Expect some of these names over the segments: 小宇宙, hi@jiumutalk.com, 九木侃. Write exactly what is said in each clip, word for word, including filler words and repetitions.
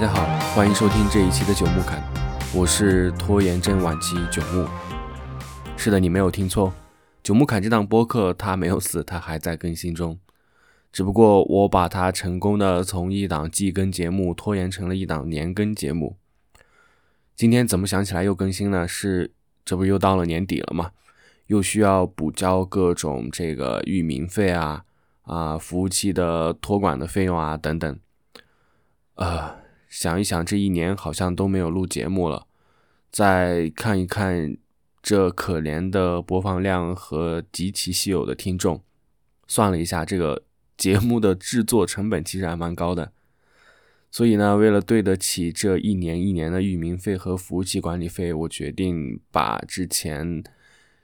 家好，欢迎收听这一期的九木侃，我是拖延症晚期九木。是的，你没有听错，九木侃这档播客它没有死，它还在更新中，只不过我把它成功的从一档季更节目拖延成了一档年更节目。今天怎么想起来又更新呢？是这不又到了年底了吗？又需要补交各种这个域名费啊啊，服务器的托管的费用啊等等。呃，想一想这一年好像都没有录节目了，再看一看这可怜的播放量和极其稀有的听众，算了一下这个节目的制作成本其实还蛮高的。所以呢，为了对得起这一年一年的域名费和服务器管理费，我决定把之前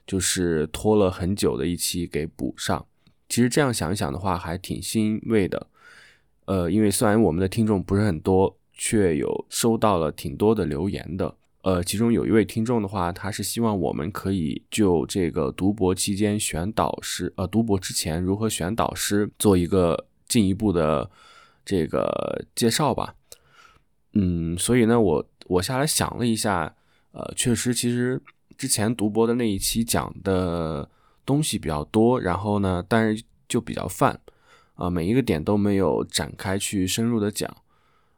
就是拖了很久的一期给补上。其实这样想一想的话还挺欣慰的。呃，因为虽然我们的听众不是很多，却有收到了挺多的留言的。呃，其中有一位听众的话，他是希望我们可以就这个读博期间选导师，呃，读博之前如何选导师做一个进一步的这个介绍吧。嗯，所以呢，我我下来想了一下，呃，确实，其实之前读博的那一期讲的东西比较多，然后呢，但是就比较泛。啊，每一个点都没有展开去深入的讲，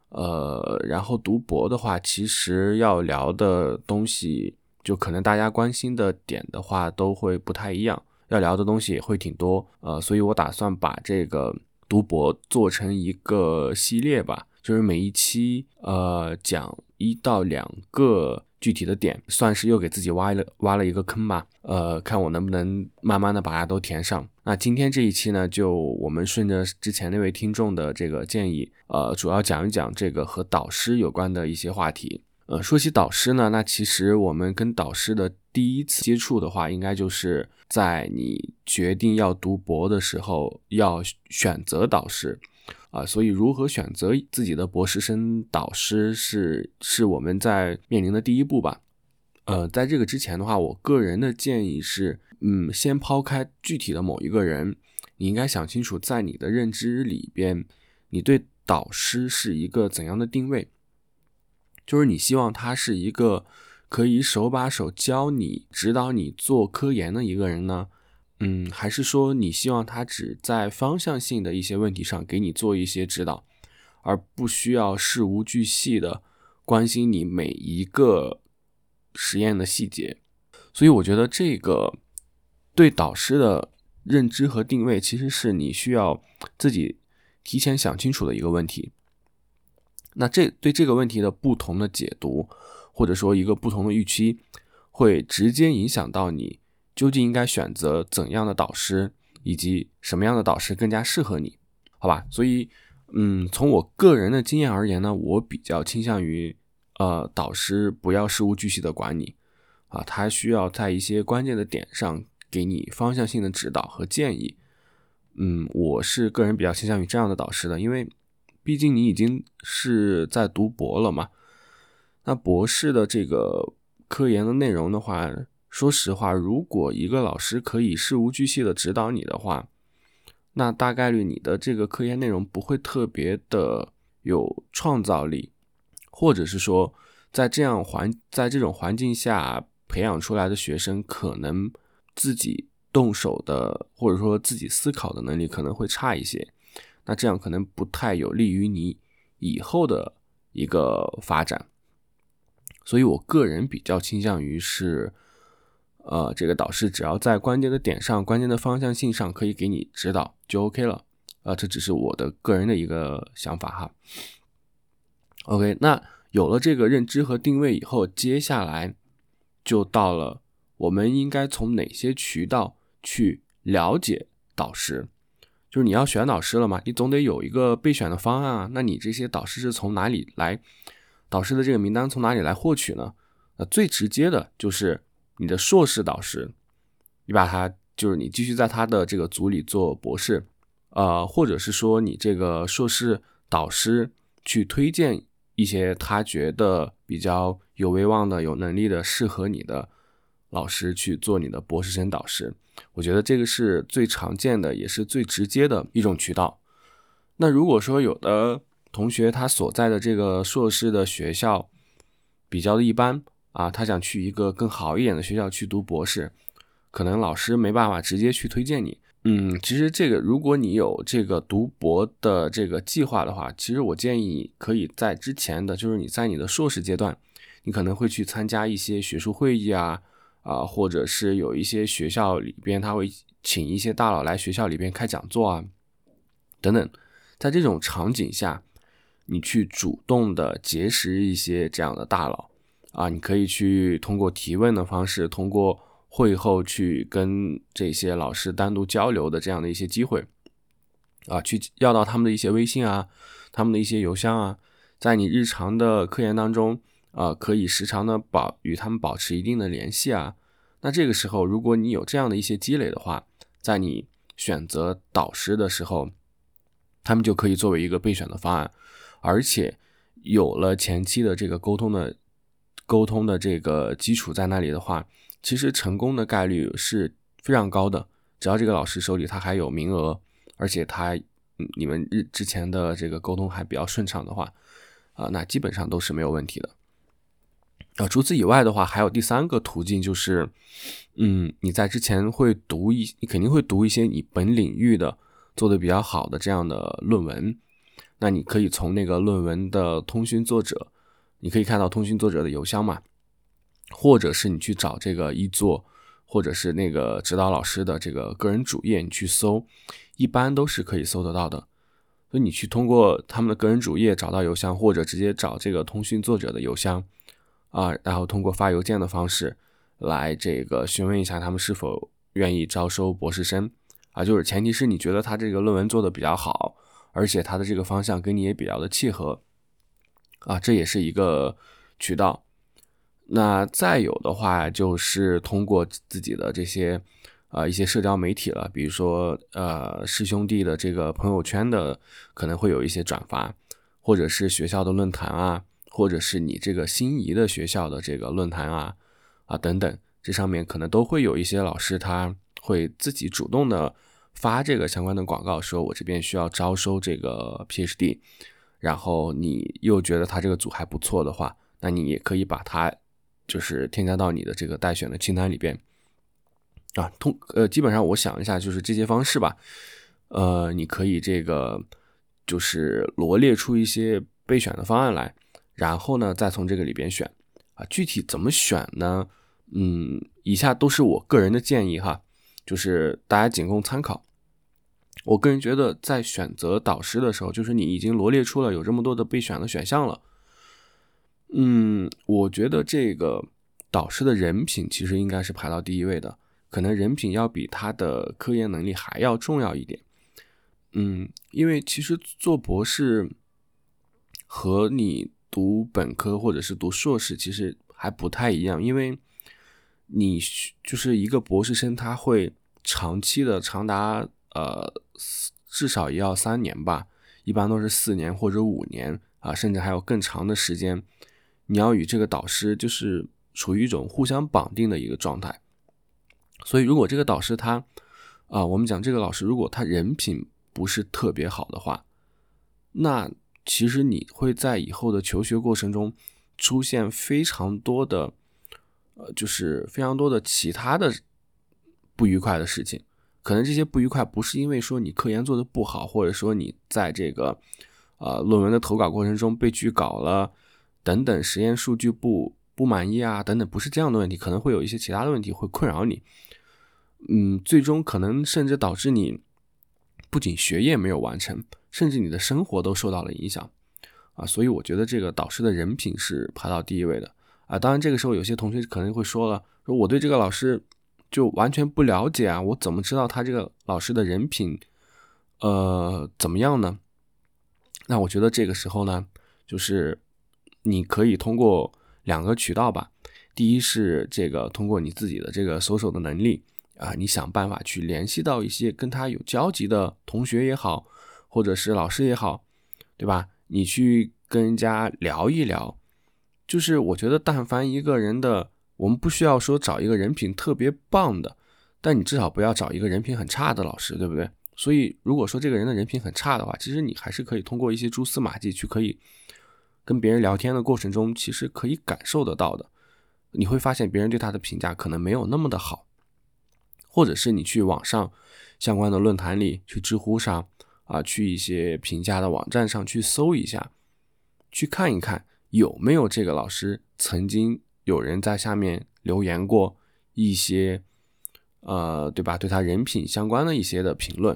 呃，然后读博的话，其实要聊的东西，就可能大家关心的点的话，都会不太一样，要聊的东西也会挺多，呃，所以我打算把这个读博做成一个系列吧，就是每一期呃讲一到两个具体的点，算是又给自己挖了挖了一个坑吧，呃，看我能不能慢慢的把它都填上。那今天这一期呢，就我们顺着之前那位听众的这个建议，呃，主要讲一讲这个和导师有关的一些话题。呃，说起导师呢，那其实我们跟导师的第一次接触的话，应该就是在你决定要读博的时候，要选择导师。啊，所以如何选择自己的博士生导师是是我们在面临的第一步吧。呃，在这个之前的话，我个人的建议是，嗯，先抛开具体的某一个人，你应该想清楚，在你的认知里边，你对导师是一个怎样的定位？就是你希望他是一个可以手把手教你、指导你做科研的一个人呢？嗯，还是说你希望他只在方向性的一些问题上给你做一些指导，而不需要事无巨细的关心你每一个实验的细节。所以我觉得这个对导师的认知和定位其实是你需要自己提前想清楚的一个问题。那这对这个问题的不同的解读，或者说一个不同的预期，会直接影响到你究竟应该选择怎样的导师，以及什么样的导师更加适合你，好吧？所以，嗯，从我个人的经验而言呢，我比较倾向于，呃，导师不要事无巨细的管你，啊，他需要在一些关键的点上给你方向性的指导和建议。嗯，我是个人比较倾向于这样的导师的，因为毕竟你已经是在读博了嘛，那博士的这个科研的内容的话，说实话，如果一个老师可以事无巨细的指导你的话，那大概率你的这个科研内容不会特别的有创造力，或者是说在这样环在这种环境下培养出来的学生，可能自己动手的或者说自己思考的能力可能会差一些，那这样可能不太有利于你以后的一个发展。所以我个人比较倾向于是呃，这个导师只要在关键的点上、关键的方向性上可以给你指导就 OK 了。呃，这只是我的个人的一个想法哈。OK， 那有了这个认知和定位以后，接下来就到了我们应该从哪些渠道去了解导师。就是你要选导师了嘛，你总得有一个备选的方案啊。那你这些导师是从哪里来？导师的这个名单从哪里来获取呢？那最直接的就是你的硕士导师，你把他就是你继续在他的这个组里做博士，呃，或者是说你这个硕士导师去推荐一些他觉得比较有威望的、有能力的、适合你的老师去做你的博士生导师。我觉得这个是最常见的，也是最直接的一种渠道。那如果说有的同学他所在的这个硕士的学校比较的一般啊，他想去一个更好一点的学校去读博士，可能老师没办法直接去推荐你。嗯，其实这个如果你有这个读博的这个计划的话，其实我建议你可以在之前的，就是你在你的硕士阶段，你可能会去参加一些学术会议啊，啊、呃，或者是有一些学校里边他会请一些大佬来学校里边开讲座啊，等等，在这种场景下，你去主动的结识一些这样的大佬啊，你可以去通过提问的方式，通过会后去跟这些老师单独交流的这样的一些机会啊，去要到他们的一些微信啊，他们的一些邮箱啊，在你日常的科研当中啊，可以时常的保与他们保持一定的联系啊。那这个时候如果你有这样的一些积累的话，在你选择导师的时候，他们就可以作为一个备选的方案，而且有了前期的这个沟通的沟通的这个基础在那里的话，其实成功的概率是非常高的，只要这个老师手里他还有名额，而且他你们之前的这个沟通还比较顺畅的话，啊、呃，那基本上都是没有问题的。啊、呃，除此以外的话，还有第三个途径就是，嗯，你在之前会读一，你肯定会读一些你本领域的做的比较好的这样的论文，那你可以从那个论文的通讯作者，你可以看到通讯作者的邮箱嘛。或者是你去找这个一作或者是那个指导老师的这个个人主页，你去搜，一般都是可以搜得到的。所以你去通过他们的个人主页找到邮箱，或者直接找这个通讯作者的邮箱啊，然后通过发邮件的方式来这个询问一下他们是否愿意招收博士生啊，就是前提是你觉得他这个论文做得比较好，而且他的这个方向跟你也比较的契合啊，这也是一个渠道。那再有的话就是通过自己的这些呃一些社交媒体了，比如说呃师兄弟的这个朋友圈的可能会有一些转发，或者是学校的论坛啊，或者是你这个心仪的学校的这个论坛啊啊等等，这上面可能都会有一些老师他会自己主动的发这个相关的广告，说我这边需要招收这个 PhD， 然后你又觉得他这个组还不错的话，那你也可以把他就是添加到你的这个待选的清单里边啊，通呃基本上我想一下就是这些方式吧，呃你可以这个就是罗列出一些备选的方案来，然后呢再从这个里边选啊，具体怎么选呢？嗯，以下都是我个人的建议哈，就是大家仅供参考。我个人觉得在选择导师的时候，就是你已经罗列出了有这么多的备选的选项了。嗯，我觉得这个导师的人品其实应该是排到第一位的，可能人品要比他的科研能力还要重要一点。嗯，因为其实做博士和你读本科或者是读硕士其实还不太一样，因为你就是一个博士生，他会长期的长达呃至少也要三年吧，一般都是四年或者五年啊，甚至还有更长的时间。你要与这个导师就是处于一种互相绑定的一个状态，所以如果这个导师他啊、呃，我们讲这个老师如果他人品不是特别好的话，那其实你会在以后的求学过程中出现非常多的呃，就是非常多的其他的不愉快的事情。可能这些不愉快不是因为说你科研做得不好，或者说你在这个呃论文的投稿过程中被拒稿了等等，实验数据不不满意啊等等，不是这样的问题，可能会有一些其他的问题会困扰你。嗯，最终可能甚至导致你不仅学业没有完成，甚至你的生活都受到了影响啊，所以我觉得这个导师的人品是排到第一位的啊。当然这个时候有些同学可能会说了，说我对这个老师就完全不了解啊，我怎么知道他这个老师的人品呃怎么样呢？那我觉得这个时候呢，就是你可以通过两个渠道吧。第一是这个通过你自己的这个搜索的能力啊，你想办法去联系到一些跟他有交集的同学也好，或者是老师也好，对吧？你去跟人家聊一聊。就是我觉得但凡一个人的，我们不需要说找一个人品特别棒的，但你至少不要找一个人品很差的老师，对不对？所以如果说这个人的人品很差的话，其实你还是可以通过一些蛛丝马迹去可以跟别人聊天的过程中，其实可以感受得到的，你会发现别人对他的评价可能没有那么的好，或者是你去网上相关的论坛里，去知乎上啊，去一些评价的网站上去搜一下，去看一看有没有这个老师曾经有人在下面留言过一些呃，对吧？对他人品相关的一些的评论，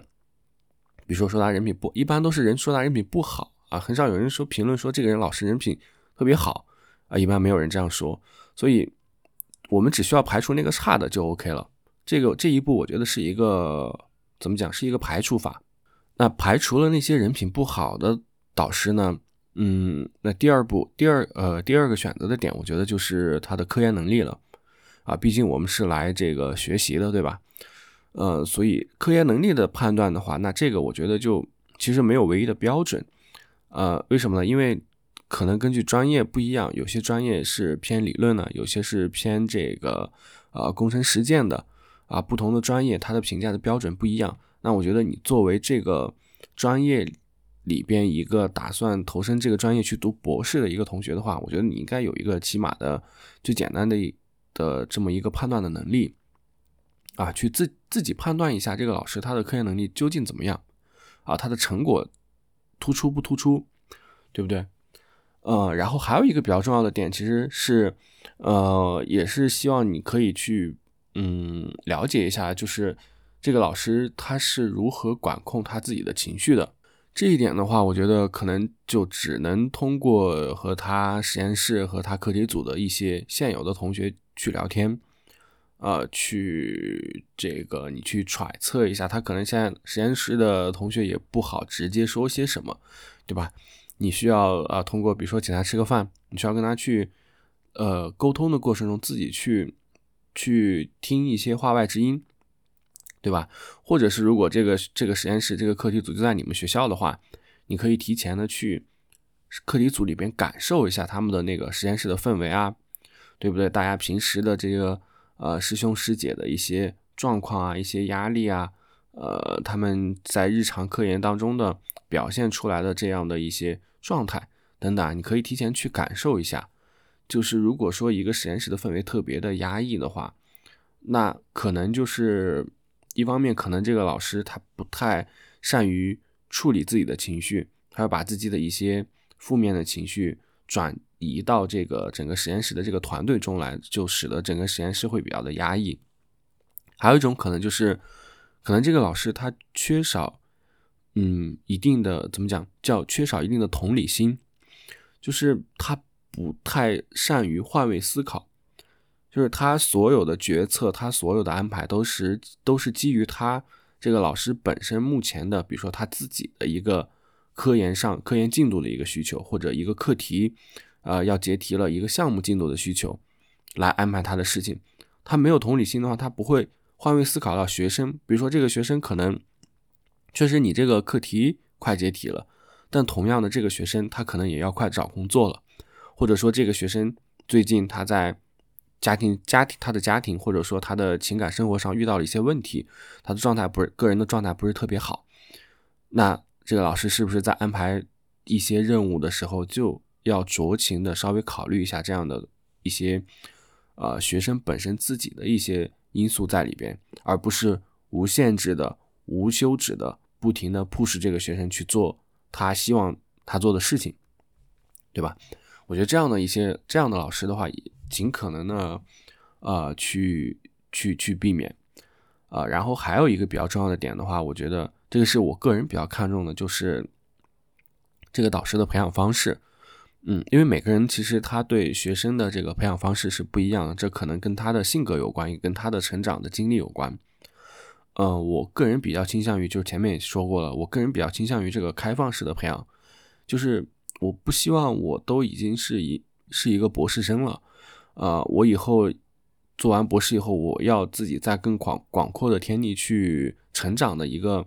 比如说说他人品不，一般都是人说他人品不好啊，很少有人说评论说这个人老师人品特别好啊，一般没有人这样说，所以我们只需要排除那个差的就 OK 了。这个这一步我觉得是一个怎么讲，是一个排除法。那排除了那些人品不好的导师呢，嗯，那第二步，第二呃第二个选择的点，我觉得就是他的科研能力了。啊，毕竟我们是来这个学习的，对吧？呃，所以科研能力的判断的话，那这个我觉得就其实没有唯一的标准。呃，为什么呢？因为可能根据专业不一样，有些专业是偏理论的，有些是偏这个呃工程实践的啊，不同的专业它的评价的标准不一样。那我觉得你作为这个专业里边一个打算投身这个专业去读博士的一个同学的话，我觉得你应该有一个起码的最简单的的这么一个判断的能力啊，去自自己判断一下这个老师他的科研能力究竟怎么样啊，他的成果突出不突出，对不对？呃，然后还有一个比较重要的点，其实是呃，也是希望你可以去嗯了解一下，就是这个老师他是如何管控他自己的情绪的。这一点的话，我觉得可能就只能通过和他实验室和他课题组的一些现有的同学去聊天，呃，去这个你去揣测一下，他可能现在实验室的同学也不好直接说些什么，对吧？你需要啊、呃，通过比如说请他吃个饭，你需要跟他去呃沟通的过程中，自己去去听一些话外之音。对吧？或者是如果这个这个实验室这个课题组就在你们学校的话，你可以提前的去课题组里边感受一下他们的那个实验室的氛围啊，对不对？大家平时的这个呃师兄师姐的一些状况啊，一些压力啊，呃他们在日常科研当中的表现出来的这样的一些状态等等啊，你可以提前去感受一下。就是如果说一个实验室的氛围特别的压抑的话，那可能就是一方面可能这个老师他不太善于处理自己的情绪，他要把自己的一些负面的情绪转移到这个整个实验室的这个团队中来，就使得整个实验室会比较的压抑。还有一种可能就是可能这个老师他缺少嗯一定的怎么讲叫缺少一定的同理心，就是他不太善于换位思考，就是他所有的决策，他所有的安排都是都是基于他这个老师本身目前的，比如说他自己的一个科研上科研进度的一个需求，或者一个课题呃，要结题了一个项目进度的需求来安排他的事情。他没有同理心的话，他不会换位思考到学生，比如说这个学生可能确实你这个课题快结题了，但同样的这个学生他可能也要快找工作了，或者说这个学生最近他在家庭家庭他的家庭或者说他的情感生活上遇到了一些问题，他的状态不是个人的状态不是特别好，那这个老师是不是在安排一些任务的时候就要酌情的稍微考虑一下这样的一些呃学生本身自己的一些因素在里边，而不是无限制的无休止的不停的 push 这个学生去做他希望他做的事情，对吧？我觉得这样的一些这样的老师的话，尽可能呢，呃，去去去避免，呃，然后还有一个比较重要的点的话，我觉得这个是我个人比较看重的，就是这个导师的培养方式，嗯，因为每个人其实他对学生的这个培养方式是不一样的，这可能跟他的性格有关，也跟他的成长的经历有关。呃，我个人比较倾向于，就是前面也说过了，我个人比较倾向于这个开放式的培养，就是我不希望我都已经是一是一个博士生了。呃，我以后做完博士以后，我要自己在更广广阔的天地去成长的一个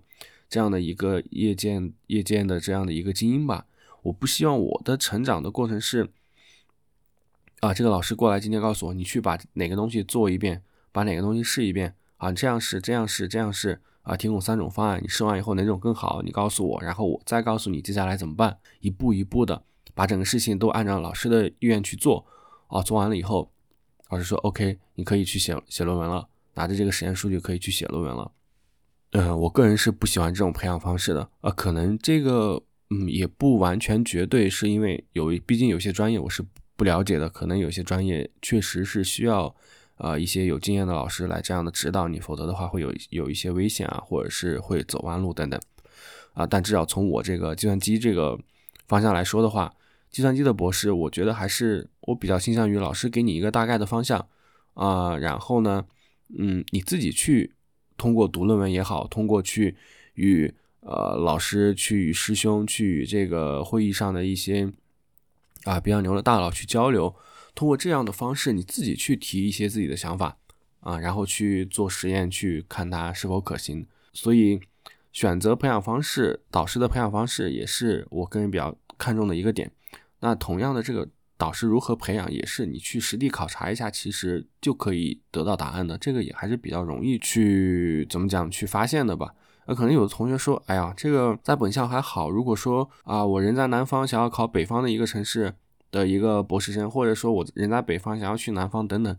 这样的一个业界业界的这样的一个精英吧。我不希望我的成长的过程是啊，这个老师过来今天告诉我，你去把哪个东西做一遍，把哪个东西试一遍啊，这样试这样试这样试啊，提供三种方案，你试完以后哪种更好，你告诉我，然后我再告诉你接下来怎么办，一步一步的把整个事情都按照老师的意愿去做啊。做完了以后，老师说 OK， 你可以去写写论文了，拿着这个实验数据可以去写论文了。嗯，我个人是不喜欢这种培养方式的啊，可能这个嗯也不完全绝对，是因为有毕竟有些专业我是不了解的，可能有些专业确实是需要呃一些有经验的老师来这样的指导你，否则的话会有有一些危险啊，或者是会走弯路等等啊、呃。但至少从我这个计算机这个方向来说的话，计算机的博士我觉得还是我比较倾向于老师给你一个大概的方向啊、呃，然后呢嗯你自己去通过读论文也好，通过去与呃老师去与师兄去与这个会议上的一些啊比较牛的大佬去交流，通过这样的方式你自己去提一些自己的想法啊，然后去做实验去看它是否可行。所以选择培养方式，导师的培养方式也是我个人比较看重的一个点。那同样的这个导师如何培养也是你去实地考察一下其实就可以得到答案的，这个也还是比较容易去怎么讲去发现的吧。呃，可能有的同学说哎呀这个在本校还好，如果说啊、呃、我人在南方想要考北方的一个城市的一个博士生，或者说我人在北方想要去南方等等，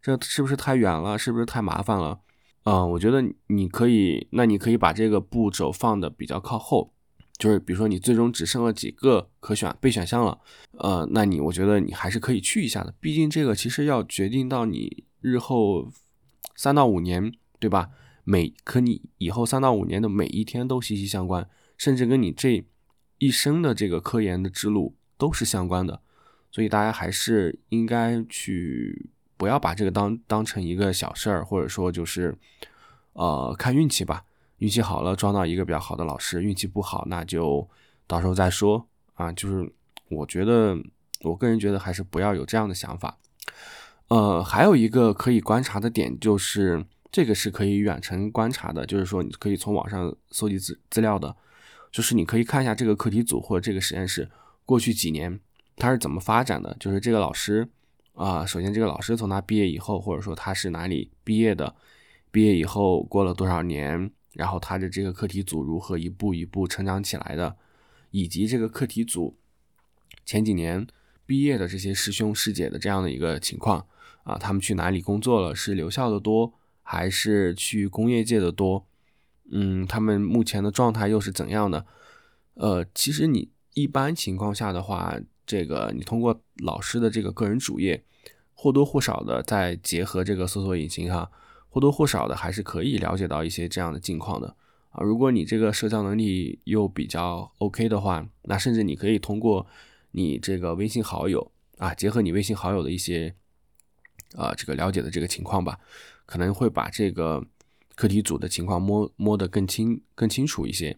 这是不是太远了，是不是太麻烦了啊、呃？我觉得你可以那你可以把这个步骤放的比较靠后，就是比如说你最终只剩了几个可选备选项了，呃，那你我觉得你还是可以去一下的，毕竟这个其实要决定到你日后三到五年，对吧？每和你以后三到五年的每一天都息息相关，甚至跟你这一生的这个科研的之路都是相关的，所以大家还是应该去不要把这个当当成一个小事儿，或者说就是呃看运气吧。运气好了撞到一个比较好的老师，运气不好那就到时候再说啊。就是我觉得我个人觉得还是不要有这样的想法。呃，还有一个可以观察的点，就是这个是可以远程观察的，就是说你可以从网上搜集资资料的，就是你可以看一下这个课题组或者这个实验室过去几年它是怎么发展的，就是这个老师啊、呃，首先这个老师从他毕业以后，或者说他是哪里毕业的，毕业以后过了多少年，然后他的这个课题组如何一步一步成长起来的，以及这个课题组前几年毕业的这些师兄师姐的这样的一个情况啊，他们去哪里工作了，是留校的多还是去工业界的多，嗯，他们目前的状态又是怎样的。呃，其实你一般情况下的话，这个你通过老师的这个个人主页或多或少的再结合这个搜索引擎哈，或多或少的还是可以了解到一些这样的境况的啊。如果你这个社交能力又比较 OK 的话，那甚至你可以通过你这个微信好友啊，结合你微信好友的一些呃这个了解的这个情况吧，可能会把这个课题组的情况摸摸得更清更清楚一些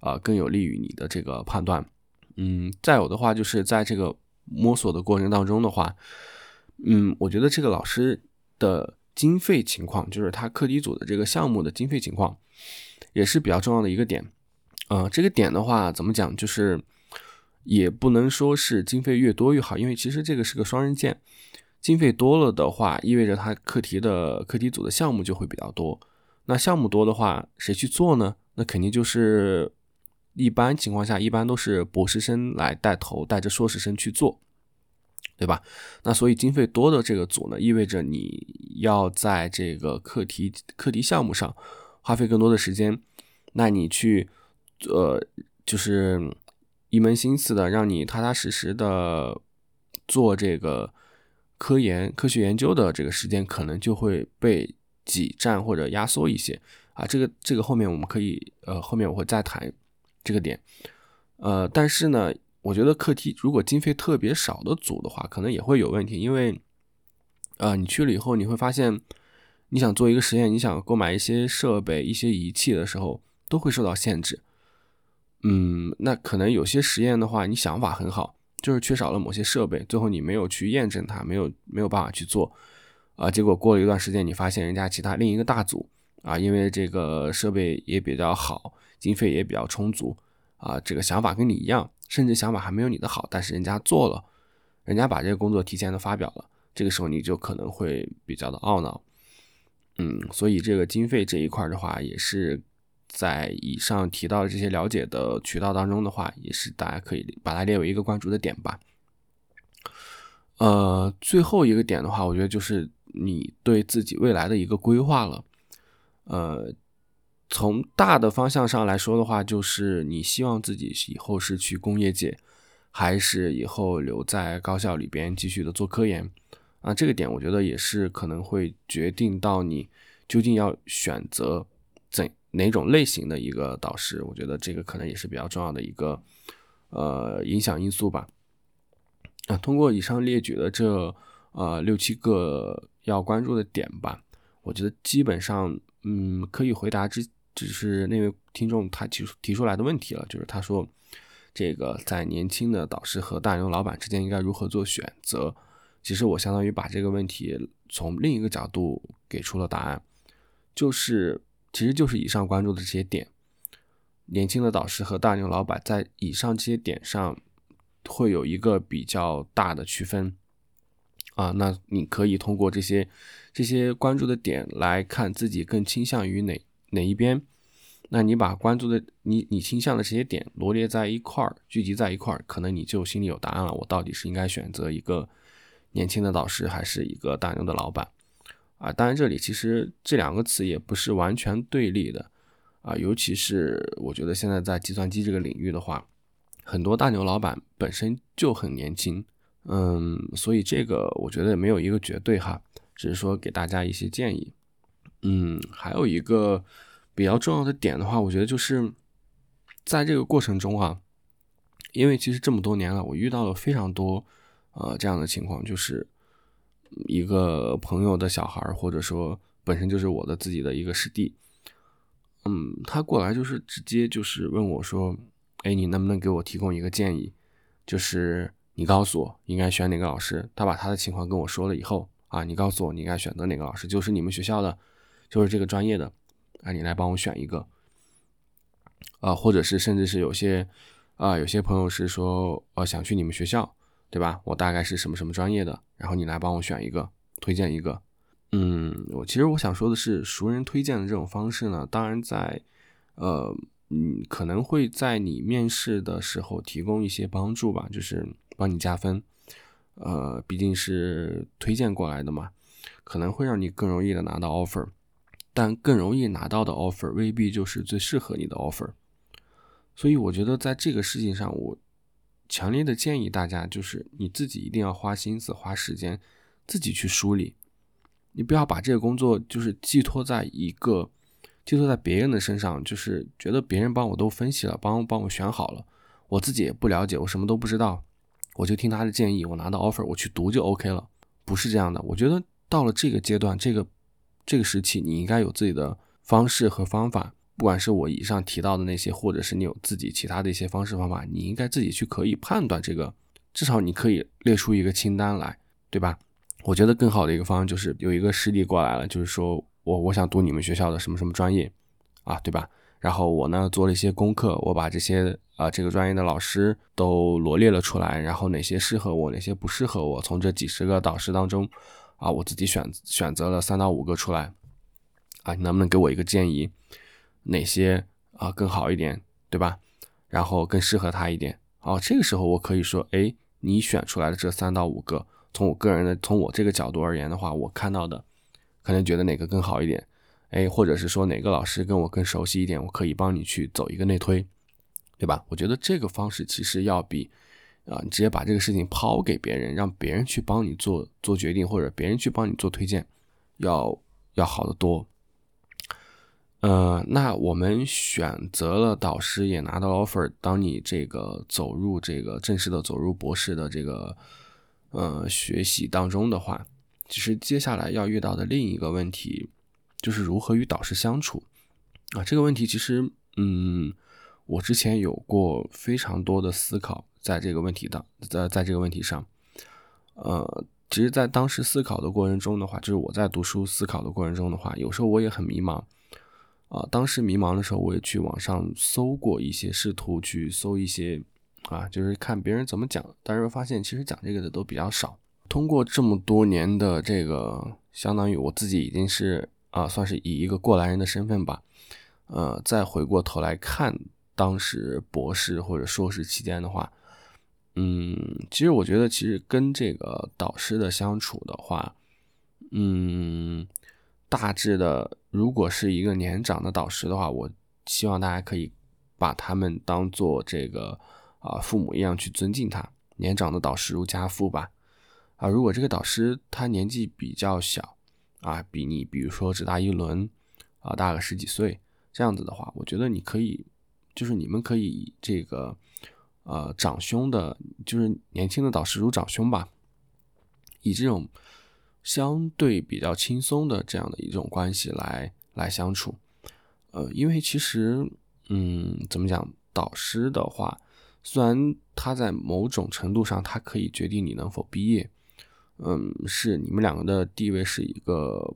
啊、呃，更有利于你的这个判断。嗯，再有的话就是在这个摸索的过程当中的话，嗯，我觉得这个老师的经费情况，就是他课题组的这个项目的经费情况也是比较重要的一个点。呃，这个点的话怎么讲，就是也不能说是经费越多越好，因为其实这个是个双刃剑，经费多了的话意味着他课题的课题组的项目就会比较多，那项目多的话谁去做呢？那肯定就是一般情况下一般都是博士生来带头，带着硕士生去做，对吧？那所以经费多的这个组呢，意味着你要在这个课题课题项目上花费更多的时间，那你去呃，就是一门心思的让你踏踏实实的做这个科研科学研究的这个时间可能就会被挤占或者压缩一些啊。这个这个后面我们可以呃，后面我会再谈这个点。呃，但是呢我觉得课题如果经费特别少的组的话可能也会有问题，因为呃，你去了以后你会发现你想做一个实验，你想购买一些设备一些仪器的时候都会受到限制。嗯，那可能有些实验的话你想法很好，就是缺少了某些设备，最后你没有去验证它，没有没有办法去做啊、呃。结果过了一段时间你发现人家其他另一个大组啊，因为这个设备也比较好，经费也比较充足啊，这个想法跟你一样，甚至想法还没有你的好，但是人家做了，人家把这个工作提前的发表了，这个时候你就可能会比较的懊恼。嗯，所以这个经费这一块的话也是在以上提到的这些了解的渠道当中的话，也是大家可以把它列为一个关注的点吧。呃，最后一个点的话，我觉得就是你对自己未来的一个规划了。呃，从大的方向上来说的话，就是你希望自己以后是去工业界，还是以后留在高校里边继续的做科研啊？这个点我觉得也是可能会决定到你究竟要选择怎哪种类型的一个导师，我觉得这个可能也是比较重要的一个呃影响因素吧。啊，通过以上列举的这呃六七个要关注的点吧，我觉得基本上嗯可以回答之只是那位听众他提出提出来的问题了，就是他说这个在年轻的导师和大牛老板之间应该如何做选择。其实我相当于把这个问题从另一个角度给出了答案，就是其实就是以上关注的这些点，年轻的导师和大牛老板在以上这些点上会有一个比较大的区分啊。那你可以通过这些这些关注的点来看自己更倾向于哪哪一边。那你把关注的你你倾向的这些点罗列在一块儿，聚集在一块儿，可能你就心里有答案了，我到底是应该选择一个年轻的导师还是一个大牛的老板。啊，当然这里其实这两个词也不是完全对立的啊，尤其是我觉得现在在计算机这个领域的话，很多大牛老板本身就很年轻，嗯，所以这个我觉得没有一个绝对哈，只是说给大家一些建议。嗯，还有一个比较重要的点的话，我觉得就是在这个过程中啊，因为其实这么多年了，我遇到了非常多呃这样的情况，就是一个朋友的小孩，或者说本身就是我的自己的一个师弟，嗯，他过来就是直接就是问我说，哎，你能不能给我提供一个建议，就是你告诉我应该选哪个老师。他把他的情况跟我说了以后啊，你告诉我你应该选择哪个老师，就是你们学校的，就是这个专业的啊，你来帮我选一个。啊，或者是甚至是有些啊，有些朋友是说呃想去你们学校，对吧？我大概是什么什么专业的，然后你来帮我选一个，推荐一个。嗯，我其实我想说的是，熟人推荐的这种方式呢，当然在呃，嗯，可能会在你面试的时候提供一些帮助吧，就是帮你加分。呃，毕竟是推荐过来的嘛，可能会让你更容易的拿到 offer， 但更容易拿到的 offer 未必就是最适合你的 offer。所以我觉得在这个事情上，我强烈的建议大家，就是你自己一定要花心思花时间自己去梳理，你不要把这个工作就是寄托在一个寄托在别人的身上，就是觉得别人帮我都分析了，帮帮我选好了，我自己也不了解，我什么都不知道，我就听他的建议，我拿到 offer 我去读就 OK 了，不是这样的。我觉得到了这个阶段，这个这个时期，你应该有自己的方式和方法，不管是我以上提到的那些，或者是你有自己其他的一些方式方法，你应该自己去可以判断这个，至少你可以列出一个清单来，对吧？我觉得更好的一个方案就是有一个师弟过来了，就是说我我想读你们学校的什么什么专业啊，对吧？然后我呢做了一些功课，我把这些啊、呃、这个专业的老师都罗列了出来，然后哪些适合我，哪些不适合我，从这几十个导师当中啊，我自己选选择了三到五个出来啊，你能不能给我一个建议？哪些啊、呃、更好一点，对吧？然后更适合他一点。哦，这个时候我可以说，诶，你选出来的这三到五个，从我个人的从我这个角度而言的话，我看到的可能觉得哪个更好一点。诶，或者是说哪个老师跟我更熟悉一点，我可以帮你去走一个内推，对吧？我觉得这个方式其实要比啊、呃、你直接把这个事情抛给别人，让别人去帮你做做决定，或者别人去帮你做推荐，要要好得多。呃，那我们选择了导师，也拿到了 offer。当你这个走入这个正式的走入博士的这个呃学习当中的话，其实接下来要遇到的另一个问题就是如何与导师相处啊。这个问题其实，嗯，我之前有过非常多的思考在这个问题当在在这个问题上。呃，其实，在当时思考的过程中的话，就是我在读书思考的过程中的话，有时候我也很迷茫。啊，当时迷茫的时候，我也去网上搜过一些，试图去搜一些啊，就是看别人怎么讲，但是发现其实讲这个的都比较少。通过这么多年的这个，相当于我自己已经是啊，算是以一个过来人的身份吧，呃，再回过头来看当时博士或者硕士期间的话，嗯，其实我觉得其实跟这个导师的相处的话，嗯，大致的，如果是一个年长的导师的话，我希望大家可以把他们当做这个啊、呃、父母一样去尊敬他，年长的导师如家父吧。啊，如果这个导师他年纪比较小啊，比你比如说只大一轮啊，大个十几岁这样子的话，我觉得你可以，就是你们可以这个呃长兄的，就是年轻的导师如长兄吧，以这种相对比较轻松的这样的一种关系来来相处。呃，因为其实嗯，怎么讲，导师的话，虽然他在某种程度上他可以决定你能否毕业，嗯，是你们两个的地位是一个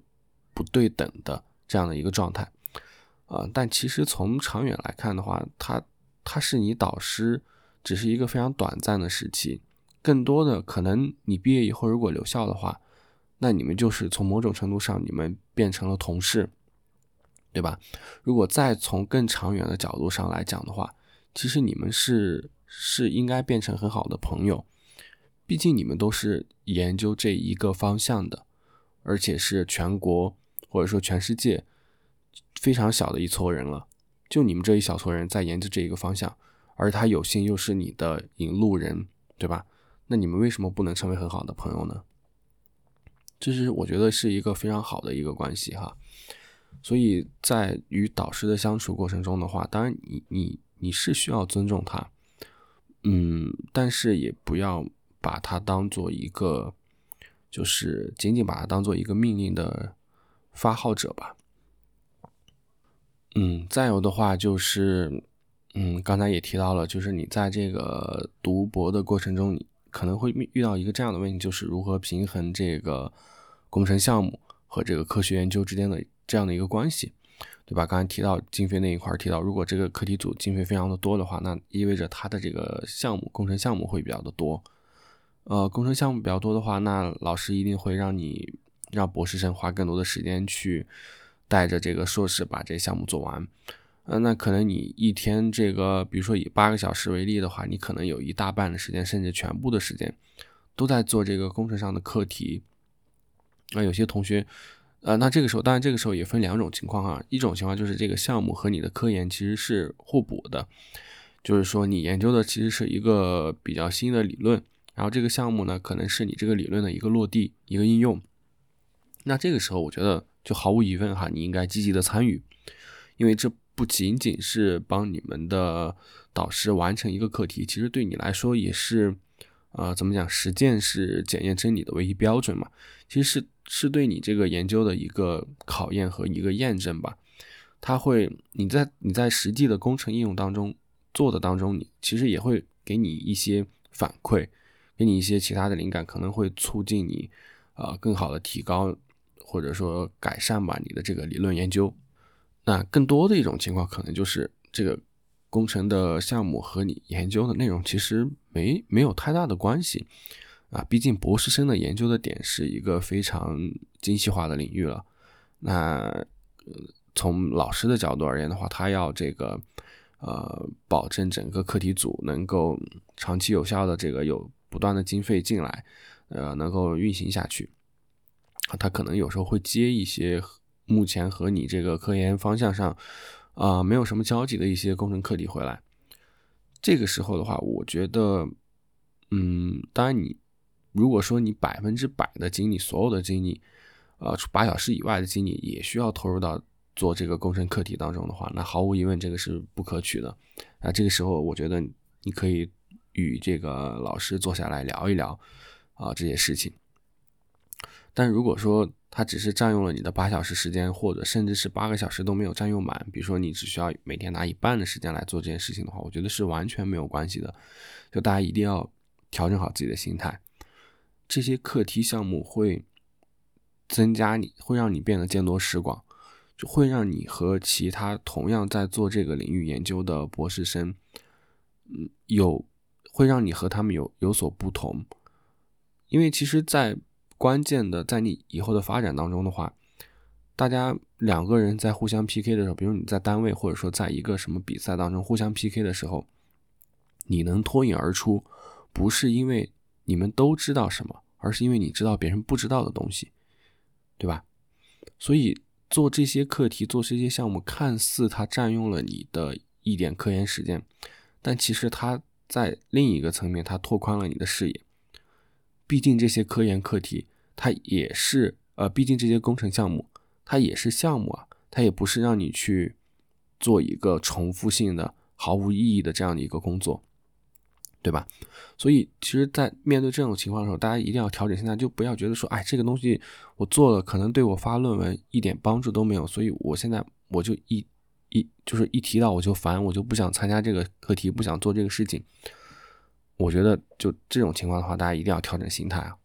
不对等的这样的一个状态。呃，但其实从长远来看的话，他他是你导师，只是一个非常短暂的时期。更多的可能，你毕业以后如果留校的话，那你们就是从某种程度上，你们变成了同事，对吧？如果再从更长远的角度上来讲的话，其实你们是是应该变成很好的朋友，毕竟你们都是研究这一个方向的，而且是全国或者说全世界非常小的一撮人了，就你们这一小撮人在研究这一个方向，而他有幸又是你的引路人，对吧？那你们为什么不能成为很好的朋友呢？这是我觉得是一个非常好的一个关系哈。所以在与导师的相处过程中的话，当然你你你是需要尊重他，嗯，但是也不要把他当做一个，就是仅仅把他当做一个命令的发号者吧。嗯，再有的话就是，嗯，刚才也提到了，就是你在这个读博的过程中，你可能会遇到一个这样的问题，就是如何平衡这个工程项目和这个科学研究之间的这样的一个关系，对吧？刚才提到经费那一块提到，如果这个课题组经费非常的多的话，那意味着它的这个项目工程项目会比较的多，呃，工程项目比较多的话，那老师一定会让你让博士生花更多的时间去带着这个硕士把这项目做完，呃，那可能你一天这个，比如说以八个小时为例的话，你可能有一大半的时间，甚至全部的时间都在做这个工程上的课题。那、呃、有些同学，呃，那这个时候，当然这个时候也分两种情况哈，一种情况就是这个项目和你的科研其实是互补的，就是说你研究的其实是一个比较新的理论，然后这个项目呢，可能是你这个理论的一个落地，一个应用。那这个时候我觉得就毫无疑问哈，你应该积极的参与，因为这不仅仅是帮你们的导师完成一个课题，其实对你来说也是，呃，怎么讲，实践是检验真理的唯一标准嘛，其实是是对你这个研究的一个考验和一个验证吧。它会，你在你在实际的工程应用当中做的当中，你其实也会给你一些反馈，给你一些其他的灵感，可能会促进你啊、呃、更好的提高或者说改善吧你的这个理论研究。那更多的一种情况可能就是这个工程的项目和你研究的内容其实没没有太大的关系啊，毕竟博士生的研究的点是一个非常精细化的领域了。那、呃、从老师的角度而言的话，他要这个呃保证整个课题组能够长期有效的这个有不断的经费进来，呃，能够运行下去。他可能有时候会接一些目前和你这个科研方向上啊、呃、没有什么交集的一些工程课题回来。这个时候的话，我觉得，嗯，当然你如果说你百分之百的精力，所有的精力，呃，八小时以外的精力也需要投入到做这个工程课题当中的话，那毫无疑问这个是不可取的。那这个时候，我觉得你可以与这个老师坐下来聊一聊啊、呃、这些事情。但如果说他只是占用了你的八小时时间，或者甚至是八个小时都没有占用满，比如说你只需要每天拿一半的时间来做这件事情的话，我觉得是完全没有关系的。就大家一定要调整好自己的心态，这些课题项目会增加你，会让你变得见多识广，就会让你和其他同样在做这个领域研究的博士生，嗯，有会让你和他们有有所不同，因为其实，在关键的在你以后的发展当中的话，大家两个人在互相 P K 的时候，比如你在单位或者说在一个什么比赛当中互相 P K 的时候，你能脱颖而出，不是因为你们都知道什么，而是因为你知道别人不知道的东西，对吧？所以做这些课题，做这些项目，看似它占用了你的一点科研时间，但其实它在另一个层面，它拓宽了你的视野。毕竟这些科研课题，它也是呃，毕竟这些工程项目，它也是项目啊，它也不是让你去做一个重复性的、毫无意义的这样的一个工作，对吧？所以其实在面对这种情况的时候，大家一定要调整心态，就不要觉得说哎，这个东西我做了可能对我发论文一点帮助都没有，所以我现在我就一一就是一提到我就烦，我就不想参加这个课题，不想做这个事情。我觉得就这种情况的话，大家一定要调整心态啊，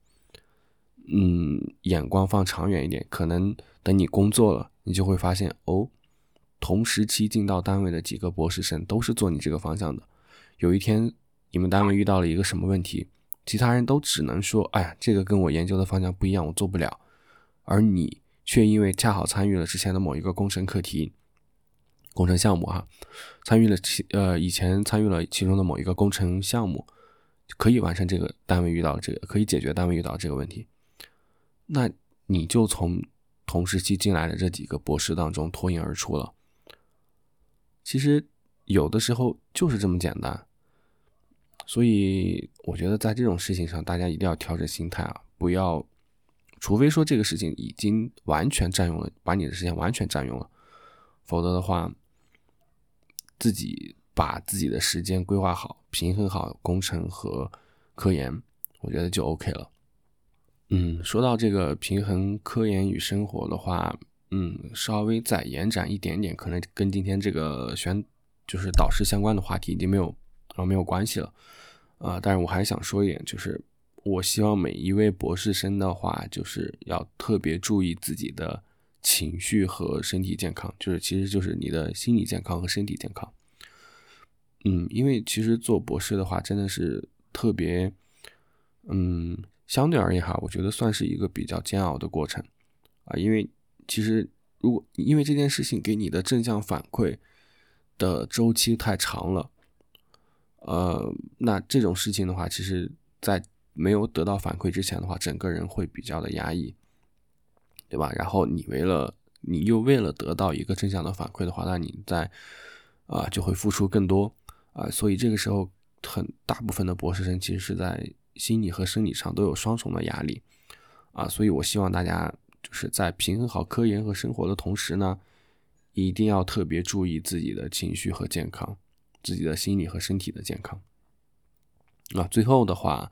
嗯，眼光放长远一点，可能等你工作了，你就会发现哦，同时期进到单位的几个博士生都是做你这个方向的，有一天你们单位遇到了一个什么问题，其他人都只能说哎呀，这个跟我研究的方向不一样，我做不了，而你却因为恰好参与了之前的某一个工程课题工程项目哈，参与了其呃以前参与了其中的某一个工程项目，可以完成这个单位遇到这个可以解决单位遇到这个问题，那你就从同时期进来的这几个博士当中脱颖而出了。其实有的时候就是这么简单，所以我觉得在这种事情上，大家一定要调整心态啊，不要，除非说这个事情已经完全占用了，把你的时间完全占用了，否则的话，自己把自己的时间规划好，平衡好工程和科研，我觉得就 OK 了。嗯，说到这个平衡科研与生活的话，嗯，稍微再延展一点点，可能跟今天这个选就是导师相关的话题已经没有。然后没有关系了，啊、呃，但是我还想说一点，就是我希望每一位博士生的话，就是要特别注意自己的情绪和身体健康，就是其实就是你的心理健康和身体健康。嗯，因为其实做博士的话，真的是特别，嗯，相对而言哈，我觉得算是一个比较煎熬的过程啊，因为其实如果因为这件事情给你的正向反馈的周期太长了。呃，那这种事情的话，其实在没有得到反馈之前的话，整个人会比较的压抑，对吧？然后你为了，你又为了得到一个正向的反馈的话，那你在啊、呃、就会付出更多啊、呃，所以这个时候很大部分的博士生其实是在心理和生理上都有双重的压力啊、呃，所以我希望大家就是在平衡好科研和生活的同时呢，一定要特别注意自己的情绪和健康。自己的心理和身体的健康。啊，最后的话，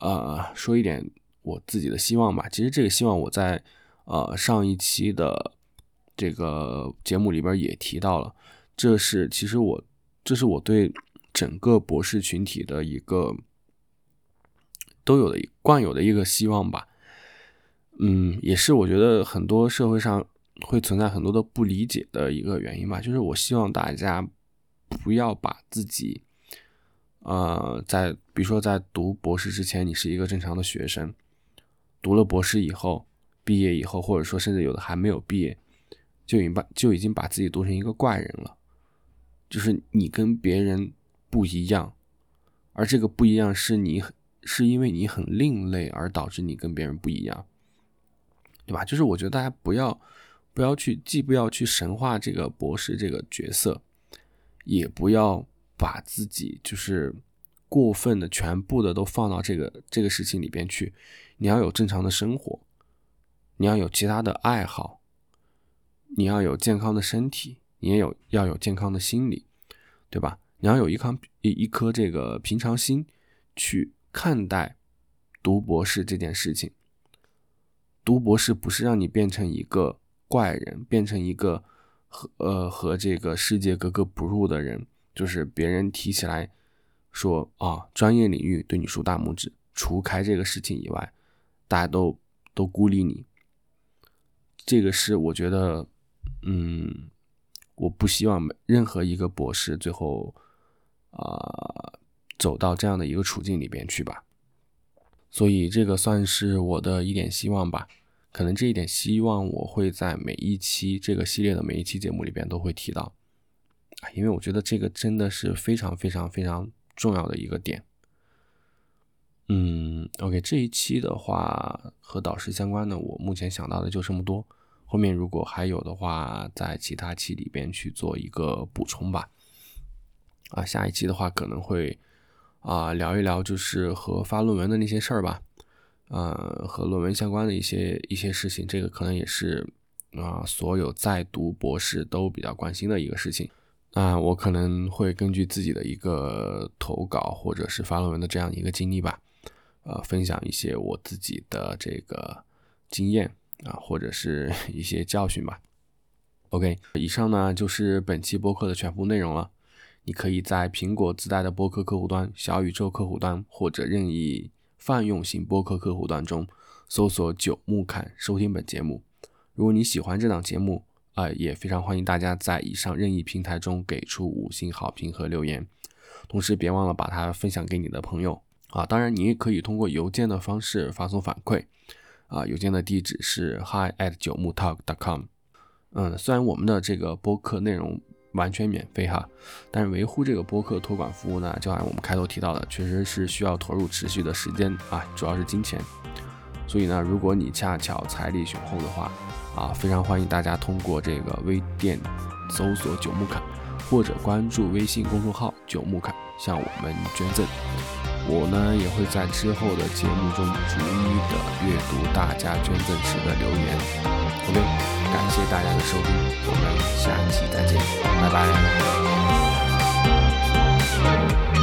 呃，说一点我自己的希望吧。其实这个希望我在呃上一期的这个节目里边也提到了，这是其实我这是我对整个博士群体的一个都有的惯有的一个希望吧。嗯，也是我觉得很多社会上会存在很多的不理解的一个原因吧，就是我希望大家。不要把自己，呃，在比如说在读博士之前，你是一个正常的学生；读了博士以后，毕业以后，或者说甚至有的还没有毕业，就已经把就已经把自己读成一个怪人了。就是你跟别人不一样，而这个不一样是你是因为你很另类而导致你跟别人不一样，对吧？就是我觉得大家不要不要去既不要去神化这个博士这个角色。也不要把自己就是过分的全部的都放到这个这个事情里边去，你要有正常的生活，你要有其他的爱好，你要有健康的身体，你也有要有健康的心理，对吧？你要有一颗一颗这个平常心去看待读博士这件事情。读博士不是让你变成一个怪人，变成一个。和呃和这个世界格格不入的人，就是别人提起来说啊，专业领域对你竖大拇指，除开这个事情以外，大家都都孤立你。这个是我觉得，嗯，我不希望任何一个博士最后啊、呃、走到这样的一个处境里边去吧。所以这个算是我的一点希望吧。可能这一点希望我会在每一期这个系列的每一期节目里边都会提到，因为我觉得这个真的是非常非常非常重要的一个点。嗯 OK， 这一期的话和导师相关的我目前想到的就这么多，后面如果还有的话在其他期里边去做一个补充吧。啊，下一期的话可能会啊、呃、聊一聊就是和发论文的那些事儿吧，呃和论文相关的一些一些事情，这个可能也是啊、呃、所有在读博士都比较关心的一个事情。啊、呃、我可能会根据自己的一个投稿或者是发论文的这样一个经历吧，呃，分享一些我自己的这个经验啊，或者是一些教训吧。OK， 以上呢就是本期播客的全部内容了。你可以在苹果自带的播客客户端、小宇宙客户端或者任意泛用型播客客户端中搜索九木侃收听本节目。如果你喜欢这档节目，呃，也非常欢迎大家在以上任意平台中给出五星好评和留言，同时别忘了把它分享给你的朋友。啊，当然你也可以通过邮件的方式发送反馈，啊，邮件的地址是 hi at 九木 talk dot com。 嗯，虽然我们的这个播客内容完全免费哈，但是维护这个播客托管服务呢，就按我们开头提到的，确实是需要投入持续的时间啊，主要是金钱。所以呢，如果你恰巧财力雄厚的话，啊，非常欢迎大家通过这个微店搜索九木侃，或者关注微信公众号九木侃向我们捐赠。我呢也会在之后的节目中逐一的阅读大家捐赠时的留言。OK， 感谢大家的收听，我们下期再见，拜拜。